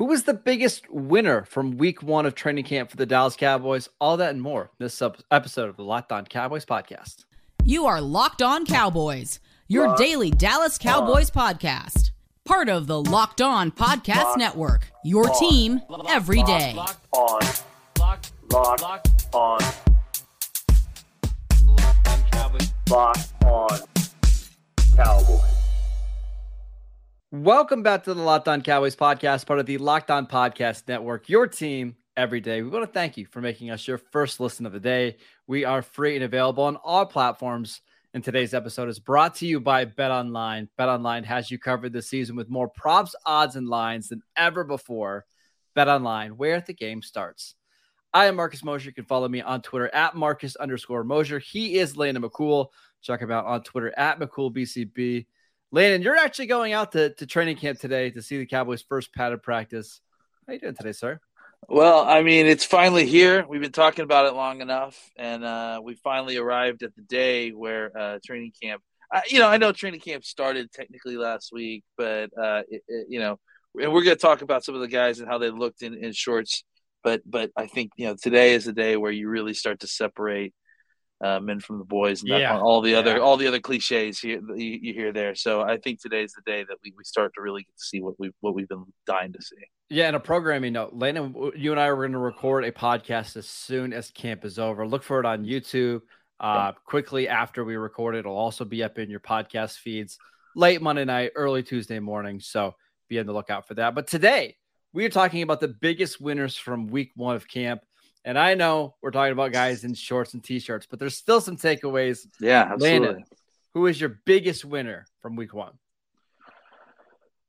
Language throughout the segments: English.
Who was the biggest winner from week one of training camp for the Dallas Cowboys? All that and more this episode of the Locked On Cowboys podcast. You are Locked On Cowboys, your daily Dallas Cowboys podcast. Part of the Locked On Podcast Network, your team every day. Locked On. Locked On. Locked On Cowboys. Locked On Cowboys. Welcome back to the Locked On Cowboys podcast, part of the Locked On Podcast Network, your team every day. We want to thank you for making us your first listen of the day. We are free and available on all platforms, and today's episode is brought to you by BetOnline. BetOnline has you covered this season with more props, odds, and lines than ever before. BetOnline, where the game starts. I am Marcus Mosher. You can follow me on Twitter at Marcus_Mosher. He is Landon McCool. Check him out on Twitter at McCoolBCB. Landon, you're actually going out to training camp today to see the Cowboys' first padded practice. How are you doing today, sir? Well, I mean, it's finally here. We've been talking about it long enough, and we finally arrived at the day where training camp – you know, I know training camp started technically last week, but, you know, and we're going to talk about some of the guys and how they looked in shorts. But I think, you know, today is the day where you really start to separate men from the boys, and all the other cliches you hear there. So I think today's the day that we start to really get to see what we've been dying to see. Yeah, and a programming note, Landon, you and I are going to record a podcast as soon as camp is over. Look for it on YouTube quickly after we record it. It'll also be up in your podcast feeds late Monday night, early Tuesday morning. So be on the lookout for that. But today we are talking about the biggest winners from week one of camp. And I know we're talking about guys in shorts and T-shirts, but there's still some takeaways. Yeah, absolutely. Landon, who is your biggest winner from week one?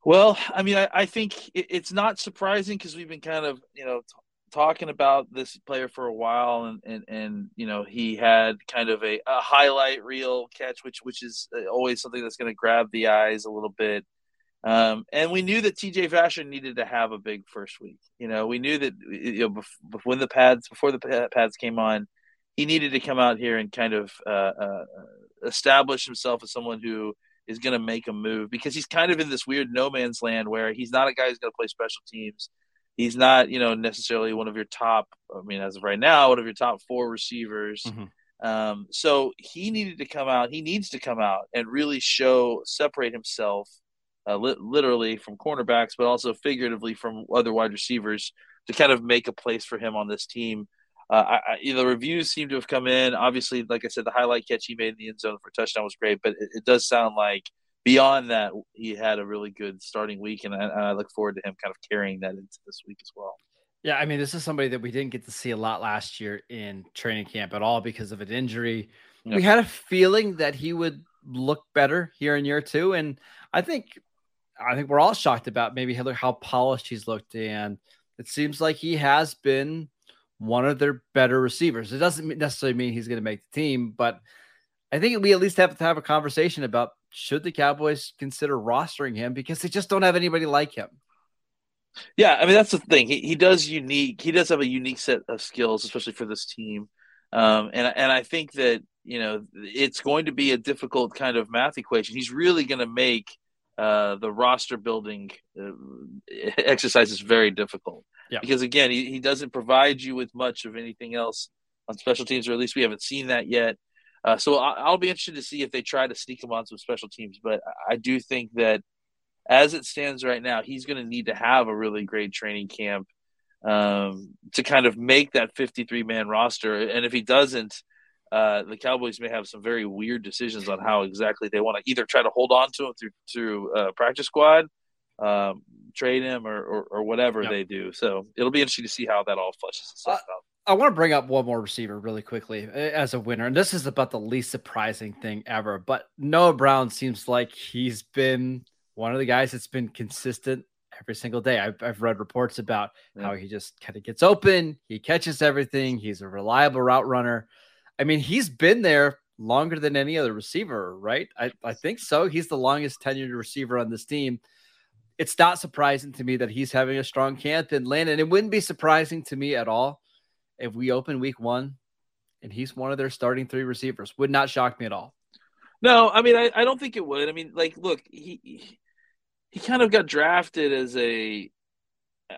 Well, I mean, I think it's not surprising because we've been kind of, you know, talking about this player for a while. And you know, he had kind of a highlight reel catch, which is always something that's going to grab the eyes a little bit. And we knew that TJ Vasher needed to have a big first week. You know, we knew that, you know, before the pads came on, he needed to come out here and kind of establish himself as someone who is going to make a move, because he's kind of in this weird no man's land where he's not a guy who's going to play special teams. He's not, you know, necessarily one of your top, I mean, as of right now, one of your top four receivers. Mm-hmm. So he needed to come out. He needs to come out and really separate himself. Literally from cornerbacks, but also figuratively from other wide receivers, to kind of make a place for him on this team. The reviews seem to have come in. Obviously, like I said, the highlight catch he made in the end zone for a touchdown was great, but it does sound like beyond that, he had a really good starting week, and I look forward to him kind of carrying that into this week as well. Yeah, I mean, this is somebody that we didn't get to see a lot last year in training camp at all because of an injury. Yeah. We had a feeling that he would look better here in year two, and I think we're all shocked about maybe how polished he's looked, and it seems like he has been one of their better receivers. It doesn't necessarily mean he's going to make the team, but I think we at least have to have a conversation about should the Cowboys consider rostering him, because they just don't have anybody like him. Yeah, I mean, that's the thing. He does have a unique set of skills, especially for this team. And I think that, you know, it's going to be a difficult kind of math equation. He's really going to make the roster building exercise is very difficult, because again, he doesn't provide you with much of anything else on special teams, or at least we haven't seen that yet. So I'll be interested to see if they try to sneak him on some special teams. But I do think that as it stands right now, he's going to need to have a really great training camp to kind of make that 53-man roster. And if he doesn't, the Cowboys may have some very weird decisions on how exactly they want to either try to hold on to him through practice squad, trade him, or whatever they do. So it'll be interesting to see how that all fleshes itself out. I want to bring up one more receiver really quickly as a winner, and this is about the least surprising thing ever, but Noah Brown seems like he's been one of the guys that's been consistent every single day. I've read reports about how he just kind of gets open, he catches everything, he's a reliable route runner. I mean, he's been there longer than any other receiver, right? I think so. He's the longest tenured receiver on this team. It's not surprising to me that he's having a strong camp in Landon. It wouldn't be surprising to me at all if we open week one and he's one of their starting three receivers. Would not shock me at all. No, I mean, I don't think it would. I mean, like, look, he kind of got drafted as a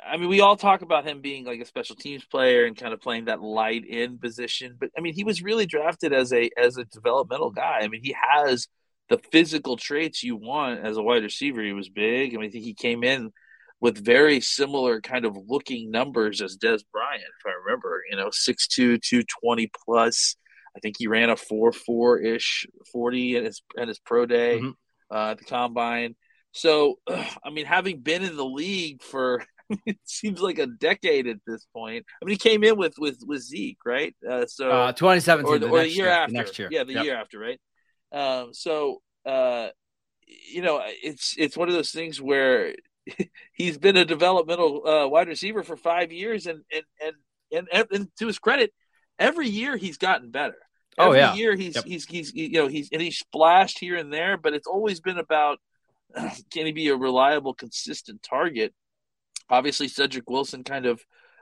I mean, we all talk about him being like a special teams player and kind of playing that light end position, but I mean, he was really drafted as a developmental guy. I mean, he has the physical traits you want as a wide receiver. He was big. I mean, I think he came in with very similar kind of looking numbers as Dez Bryant, if I remember, 6'2", 220 plus. I think he ran a 4.4-ish 40 at his pro day at the Combine. So, I mean, having been in the league for it seems like a decade at this point. I mean, he came in with Zeke, right? 2017, the year after. Yeah, year after, right? It's one of those things where he's been a developmental wide receiver for 5 years, and to his credit, every year he's gotten better. Every year he's splashed here and there, but it's always been about can he be a reliable, consistent target. Obviously, Cedric Wilson kind of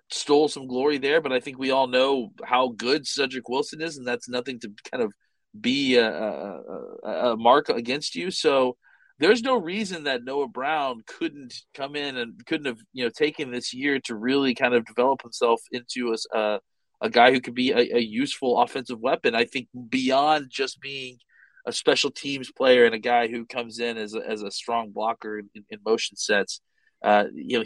stole some glory there, but I think we all know how good Cedric Wilson is, and that's nothing to kind of be a mark against you. So there's no reason that Noah Brown couldn't come in and couldn't have taken this year to really kind of develop himself into a guy who could be a useful offensive weapon. I think beyond just being a special teams player and a guy who comes in as a strong blocker in motion sets.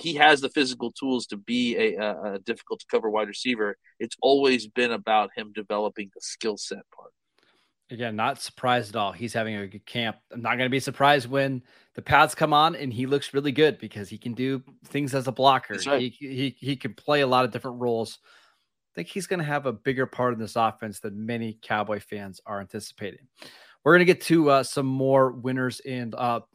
He has the physical tools to be a difficult to cover wide receiver. It's always been about him developing the skill set part. Again, not surprised at all. He's having a good camp. I'm not going to be surprised when the pads come on and he looks really good because he can do things as a blocker. Right. He can play a lot of different roles. I think he's going to have a bigger part in this offense than many Cowboy fans are anticipating. We're going to get to some more winners and not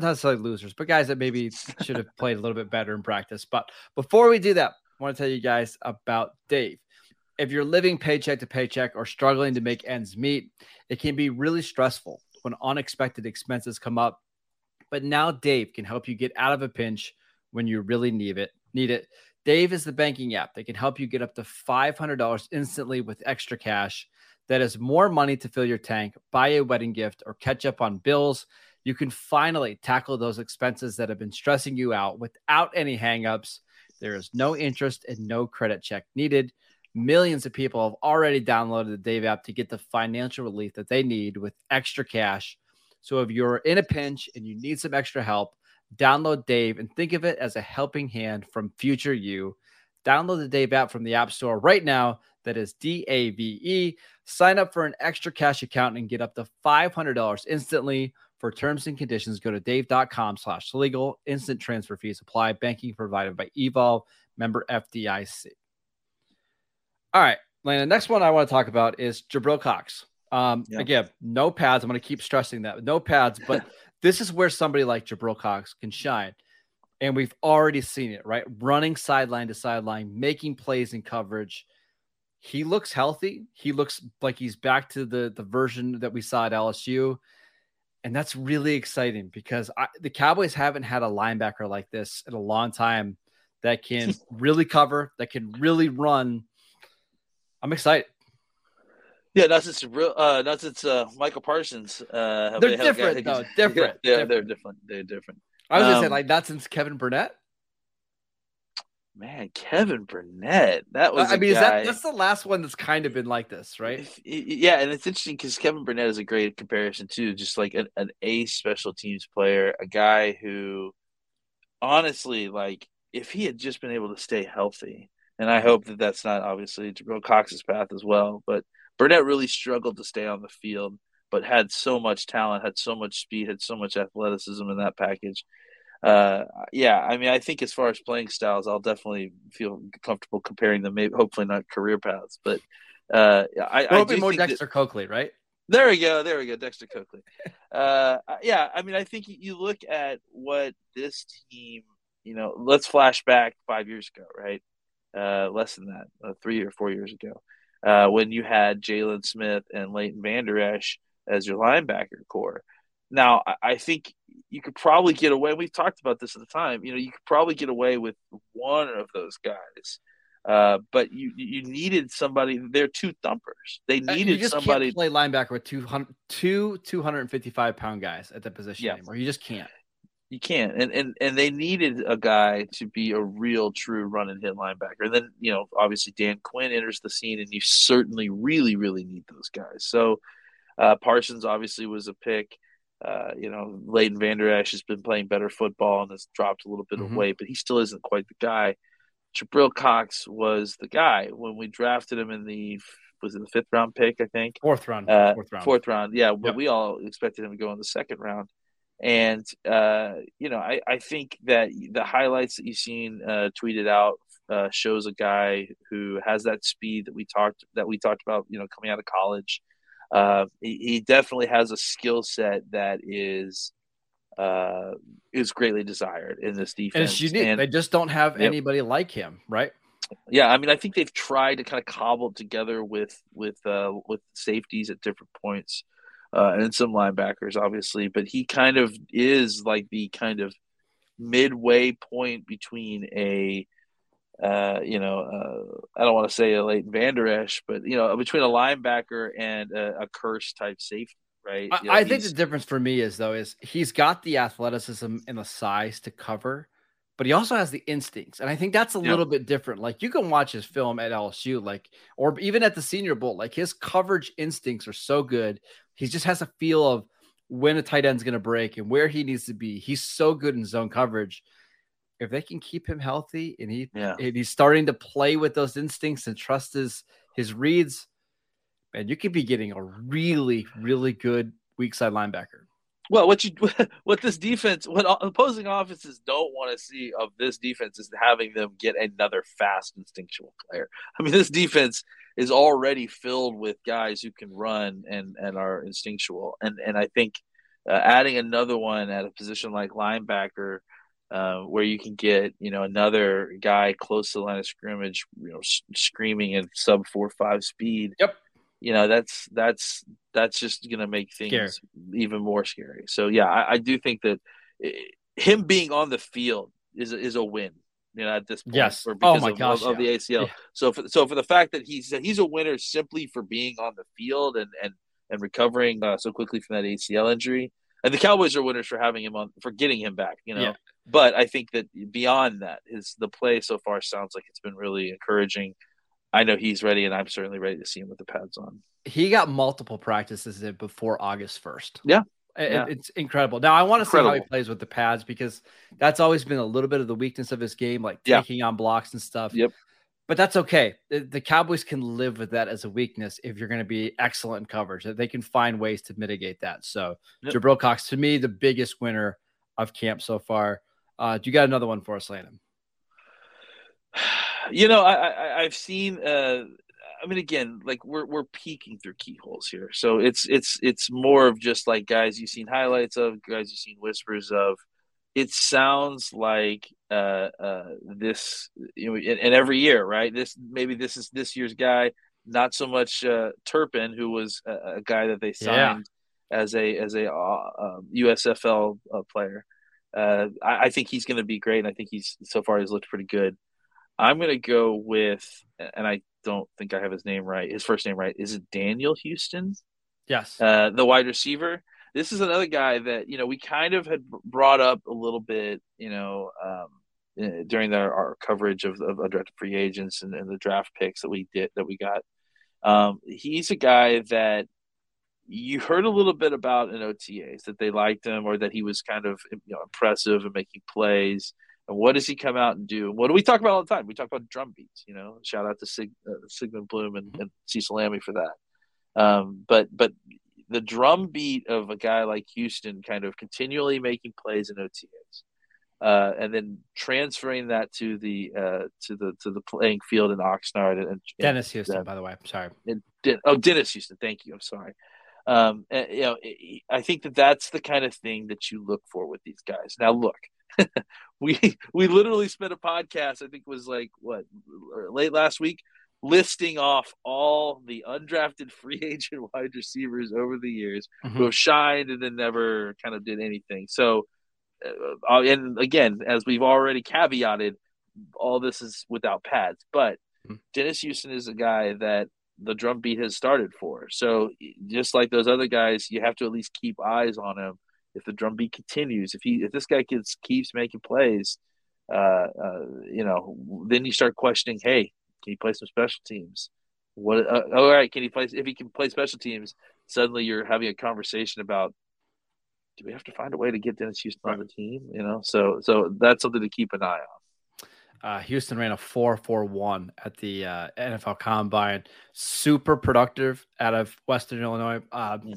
necessarily losers, but guys that maybe should have played a little bit better in practice. But before we do that, I want to tell you guys about Dave. If you're living paycheck to paycheck or struggling to make ends meet, it can be really stressful when unexpected expenses come up. But now Dave can help you get out of a pinch when you really need it. Dave is the banking app that can help you get up to $500 instantly with extra cash. That is more money to fill your tank, buy a wedding gift, or catch up on bills. You can finally tackle those expenses that have been stressing you out without any hangups. There is no interest and no credit check needed. Millions of people have already downloaded the Dave app to get the financial relief that they need with extra cash. So if you're in a pinch and you need some extra help, download Dave and think of it as a helping hand from future you. Download the Dave app from the App Store right now. That is DAVE. Sign up for an extra cash account and get up to $500 instantly. For terms and conditions, go to dave.com/legal. Instant transfer fees apply. Banking provided by Evolve, member FDIC. All right, Landon, next one I want to talk about is Jabril Cox. Again, no pads. I'm going to keep stressing that. No pads, but this is where somebody like Jabril Cox can shine. And we've already seen it, right? Running sideline to sideline, making plays in coverage. He looks healthy. He looks like he's back to the version that we saw at LSU. And that's really exciting because the Cowboys haven't had a linebacker like this in a long time that can really cover, that can really run. I'm excited. Yeah, not since Michael Parsons. They're different, though. Different. Yeah, they're different. They're different. I was going to say, not since Kevin Burnett. Man, Kevin Burnett. That was. I mean, that's the last one that's kind of been like this, right? Yeah, and it's interesting because Kevin Burnett is a great comparison too, just like an ace special teams player, a guy who, honestly, like if he had just been able to stay healthy, and I hope that that's not obviously Jabril Cox's path as well, but Burnett really struggled to stay on the field, but had so much talent, had so much speed, had so much athleticism in that package. I mean, I think as far as playing styles, I'll definitely feel comfortable comparing them. Maybe, hopefully, not career paths, but I do more think Dexter Coakley, right? There we go, Dexter Coakley. I mean, I think you look at what this team, let's flash back 5 years ago, right? Less than that, 3 or 4 years ago, when you had Jaylon Smith and Leighton Vander Esch as your linebacker core. Now, I think you could probably get away. We've talked about this at the time. You could probably get away with one of those guys, but you needed somebody. They're two thumpers. They needed you just somebody can't play linebacker with 255 pound guys at that position anymore. You just can't. You can't. And they needed a guy to be a real true run and hit linebacker. And then, you know, obviously Dan Quinn enters the scene, and you certainly really, really need those guys. So Parsons obviously was a pick. You know, Leighton Vander Esch has been playing better football and has dropped a little bit of weight, but he still isn't quite the guy. Jabril Cox was the guy when we drafted him in the fourth round. Yeah, but we all expected him to go in the second round. And, you know, I think that the highlights that you've seen tweeted out shows a guy who has that speed that we talked about, you know, coming out of college. He definitely has a skill set that is greatly desired in this defense. And it's unique. They just don't have anybody like him, right? Yeah, I mean, I think they've tried to kind of cobble it together with safeties at different points. And some linebackers, obviously, but he kind of is like the kind of midway point between I don't want to say a Leighton Vander Esch, but, you know, between a linebacker and a curse type safety, right? You know, I think the difference for me is he's got the athleticism and the size to cover, but he also has the instincts. And I think that's a little bit different. Like, you can watch his film at LSU, like, or even at the Senior Bowl, like, his coverage instincts are so good. He just has a feel of when a tight end's going to break and where he needs to be. He's so good in zone coverage. If they can keep him healthy and he's starting to play with those instincts and trust his reads, man, you could be getting a really, really good weak side linebacker. Well, what opposing offenses don't want to see of this defense is having them get another fast instinctual player. I mean, this defense is already filled with guys who can run and are instinctual. And I think adding another one at a position like linebacker where you can get, you know, another guy close to the line of scrimmage, you know, screaming at sub 4.5 speed. Yep. You know, that's just going to make things even more scary. So, yeah, I do think that him being on the field is a win, you know, at this point. Yes. Or because of the ACL. Yeah. So for the fact that he's a winner simply for being on the field and recovering so quickly from that ACL injury, and the Cowboys are winners for having him on, for getting him back, you know. Yeah. But I think that beyond that, the play so far sounds like it's been really encouraging. I know he's ready, and I'm certainly ready to see him with the pads on. He got multiple practices in before August 1st. Yeah. It's incredible. Now, I want to see how he plays with the pads, because that's always been a little bit of the weakness of his game, like taking on blocks and stuff. Yep. But that's okay. The Cowboys can live with that as a weakness if you're going to be excellent in coverage. They can find ways to mitigate that. So, Jabril Cox, to me, the biggest winner of camp so far. Do you got another one for us, Landon? You know, I've seen. I mean, again, like we're peeking through keyholes here, so it's more of just like guys you've seen highlights of, guys you've seen whispers of. It sounds like this, you know, and every year, right? This is this year's guy. Not so much Turpin, who was a guy that they signed as a USFL player. I think he's going to be great, and I think so far he's looked pretty good. I'm going to go with, and I don't think I have his first name right. Is it Daniel Houston? Yes. The wide receiver. This is another guy that, you know, we kind of had brought up a little bit, you know, during our coverage of undrafted free agents and the draft picks that we got. He's a guy that you heard a little bit about in OTAs, that they liked him, or that he was kind of, you know, impressive and making plays. And what does he come out and do? What do we talk about all the time? We talk about drum beats, you know. Shout out to Sigmund Bloom and Cecil Lammey for that. But the drum beat of a guy like Houston kind of continually making plays in OTAs, and then transferring that to the playing field in Oxnard. And Dennis Houston, by the way. I'm sorry. Dennis Houston. Thank you. I'm sorry. And, you know, I think that's the kind of thing that you look for with these guys. Now, look. We literally spent a podcast, I think it was like late last week, listing off all the undrafted free agent wide receivers over the years who have shined and then never kind of did anything. So, and again, as we've already caveated, all this is without pads. But Dennis Houston is a guy that the drum beat has started for. So just like those other guys, you have to at least keep eyes on him if the drumbeat continues, if this guy keeps making plays, then you start questioning, hey, can he play some special teams? All right, can he play? If he can play special teams, suddenly you're having a conversation about, do we have to find a way to get Dennis Houston on the team? You know, so that's something to keep an eye on. Houston ran a 4.41 at the NFL Combine. Super productive out of Western Illinois.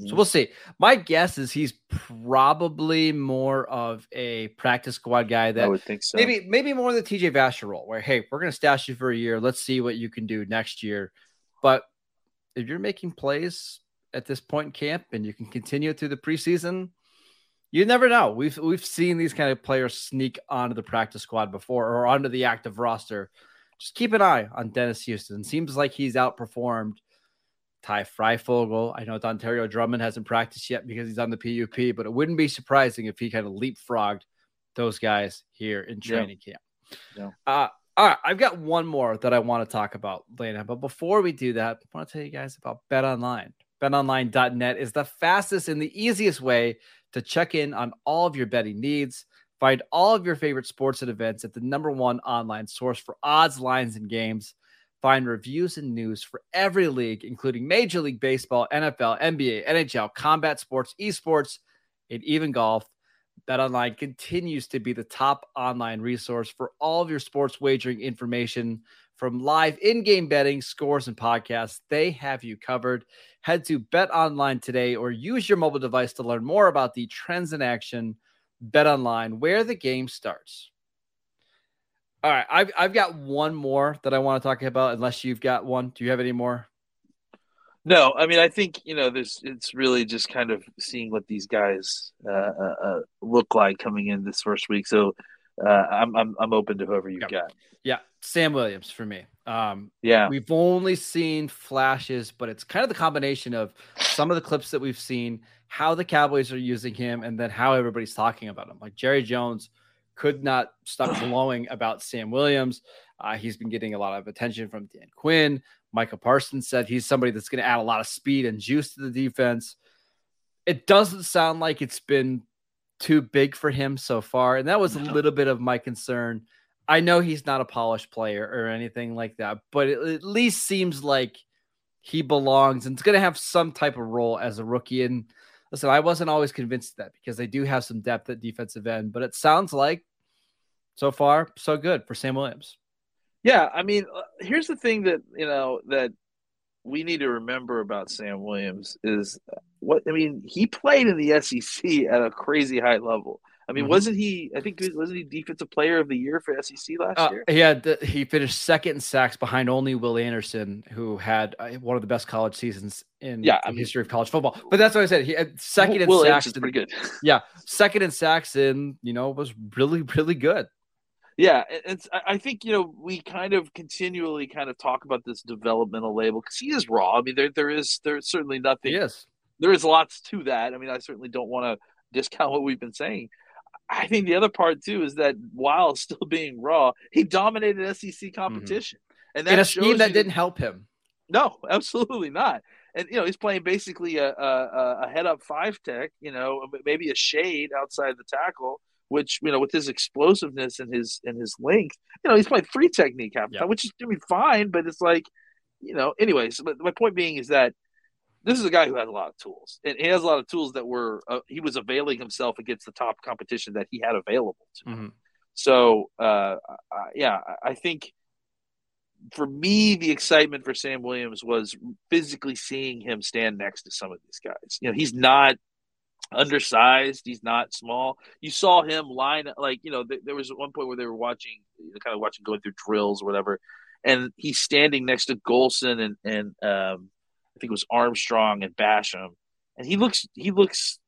So we'll see. My guess is he's probably more of a practice squad guy. I would think so. Maybe more of the TJ Vasher role, where, hey, we're going to stash you for a year. Let's see what you can do next year. But if you're making plays at this point in camp and you can continue through the preseason, you never know. We've seen these kind of players sneak onto the practice squad before or onto the active roster. Just keep an eye on Dennis Houston. Seems like he's outperformed Ty Fryfogle. I know Dontario Drummond hasn't practiced yet because he's on the PUP, but it wouldn't be surprising if he kind of leapfrogged those guys here in training camp. Yeah. All right, I've got one more that I want to talk about later. But before we do that, I want to tell you guys about BetOnline. BetOnline.net is the fastest and the easiest way to check in on all of your betting needs. Find all of your favorite sports and events at the number one online source for odds, lines, and games. Find reviews and news for every league, including Major League Baseball, NFL, NBA, NHL, combat sports, esports, and even golf. BetOnline continues to be the top online resource for all of your sports wagering information, from live in-game betting, scores, and podcasts. They have you covered. Head to BetOnline today or use your mobile device to learn more about the trends in action. BetOnline, where the game starts. All right, I've got one more that I want to talk about, unless you've got one. Do you have any more? No, I mean, I think, it's really just kind of seeing what these guys look like coming in this first week. So I'm open to whoever you've got. Yeah, Sam Williams for me. We've only seen flashes, but it's kind of the combination of some of the clips that we've seen, how the Cowboys are using him, and then how everybody's talking about him. Like Jerry Jones could not stop blowing about Sam Williams. He's been getting a lot of attention from Dan Quinn. Michael Parsons said he's somebody that's going to add a lot of speed and juice to the defense. It doesn't sound like it's been too big for him so far, and that was a little bit of my concern. I know he's not a polished player or anything like that, but it at least seems like he belongs and it's going to have some type of role as a rookie. And listen, I wasn't always convinced of that because they do have some depth at defensive end, but it sounds like so far, so good for Sam Williams. Yeah, I mean, here's the thing that we need to remember about Sam Williams is he played in the SEC at a crazy high level. I mean, wasn't he defensive player of the year for SEC last year? Yeah, he finished second in sacks behind only Will Anderson, who had one of the best college seasons in the history of college football. But that's what I said. He had second in sacks. Anderson's pretty good. Yeah, second in sacks and, was really, really good. Yeah, and I think, we kind of continually kind of talk about this developmental label because he is raw. I mean, there's certainly nothing. Yes. There is lots to that. I mean, I certainly don't want to discount what we've been saying. I think the other part, too, is that while still being raw, he dominated SEC competition. Mm-hmm. And that in a scheme that didn't help him. No, absolutely not. And, he's playing basically a head-up five tech, maybe a shade outside the tackle, which, with his explosiveness and his length, he's playing three technique half the time, which is doing fine, but it's like, anyways, but my point being is that this is a guy who has a lot of tools, and he has a lot of tools that were, he was availing himself against the top competition that he had available to him. So, I think for me, the excitement for Sam Williams was physically seeing him stand next to some of these guys. He's not undersized, he's not small. You saw him line like there was one point where they were watching, going through drills or whatever, and he's standing next to Golson and I think it was Armstrong and Basham, and he looks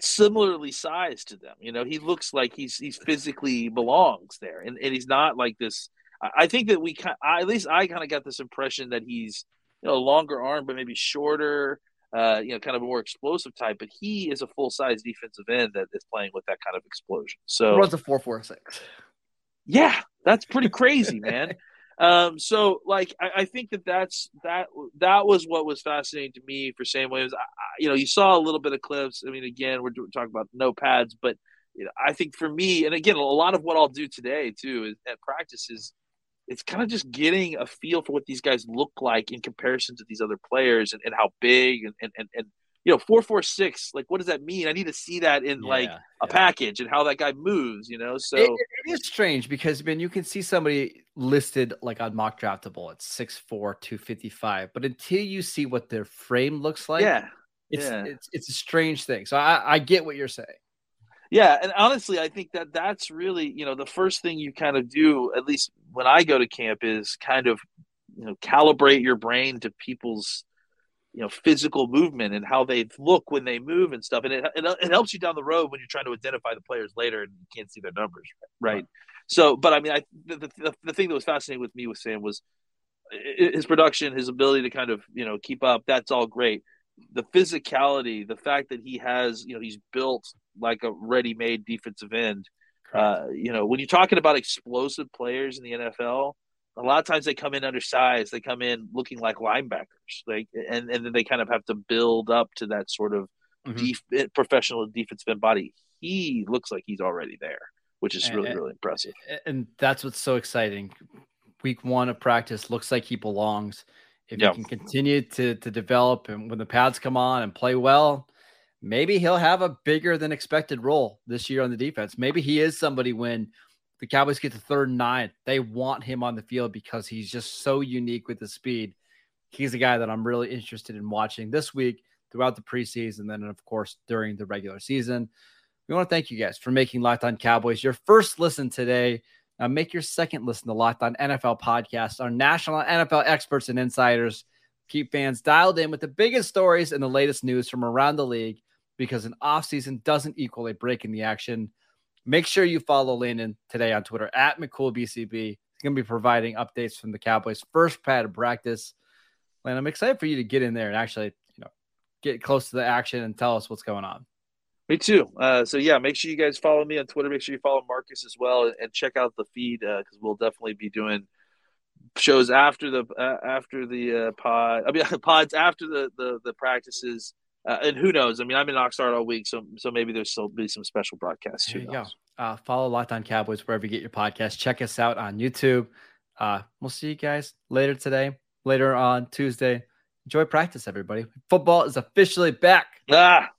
similarly sized to them. He looks like he's physically belongs there, and he's not like this. I think that I kind of got this impression that he's longer arm but maybe shorter. Kind of a more explosive type, but he is a full-size defensive end that is playing with that kind of explosion. So runs a 4.46. Yeah, that's pretty crazy, man. So, like, I think that was what was fascinating to me for Sam Williams. You saw a little bit of clips. I mean, again, we're talking about no pads, but I think for me, and again, a lot of what I'll do today too is at practice is it's kind of just getting a feel for what these guys look like in comparison to these other players and how big and 4.46, like, what does that mean? I need to see that in a package and how that guy moves, so it is strange because you can see somebody listed like on mock draftable at 6'4", 255, but until you see what their frame looks like, it's a strange thing. So I get what you're saying. Yeah, and honestly, I think that's really, the first thing you kind of do, at least when I go to camp, is kind of, calibrate your brain to people's, physical movement and how they look when they move and stuff. And it helps you down the road when you're trying to identify the players later and you can't see their numbers, right? So, but I mean, the thing that was fascinating with me with Sam was his production, his ability to kind of, keep up. That's all great. The physicality, the fact that he has, he's built like a ready-made defensive end. When you're talking about explosive players in the NFL, a lot of times they come in undersized. They come in looking like linebackers, and then they kind of have to build up to that sort of professional defensive end body. He looks like he's already there, which is really impressive. And that's what's so exciting. Week one of practice looks like he belongs. If he can continue to develop, and when the pads come on and play well, maybe he'll have a bigger than expected role this year on the defense. Maybe he is somebody when the Cowboys get to 3rd and 9, they want him on the field because he's just so unique with his speed. He's a guy that I'm really interested in watching this week, throughout the preseason, then, of course, during the regular season. We want to thank you guys for making Locked On Cowboys your first listen today. Now make your second listen to Locked On NFL Podcast, our national NFL experts and insiders. Keep fans dialed in with the biggest stories and the latest news from around the league, because an offseason doesn't equal a break in the action. Make sure you follow Landon today on Twitter at McCoolBCB. He's going to be providing updates from the Cowboys' first pad of practice. Landon, I'm excited for you to get in there and actually, get close to the action and tell us what's going on. Me too. So make sure you guys follow me on Twitter. Make sure you follow Marcus as well, and check out the feed because we'll definitely be doing shows pods after the practices. And who knows? I mean, I'm in Oxnard all week, so maybe there'll still be some special broadcasts. There you go. Follow Locked On Cowboys wherever you get your podcast. Check us out on YouTube. We'll see you guys later today, later on Tuesday. Enjoy practice, everybody. Football is officially back.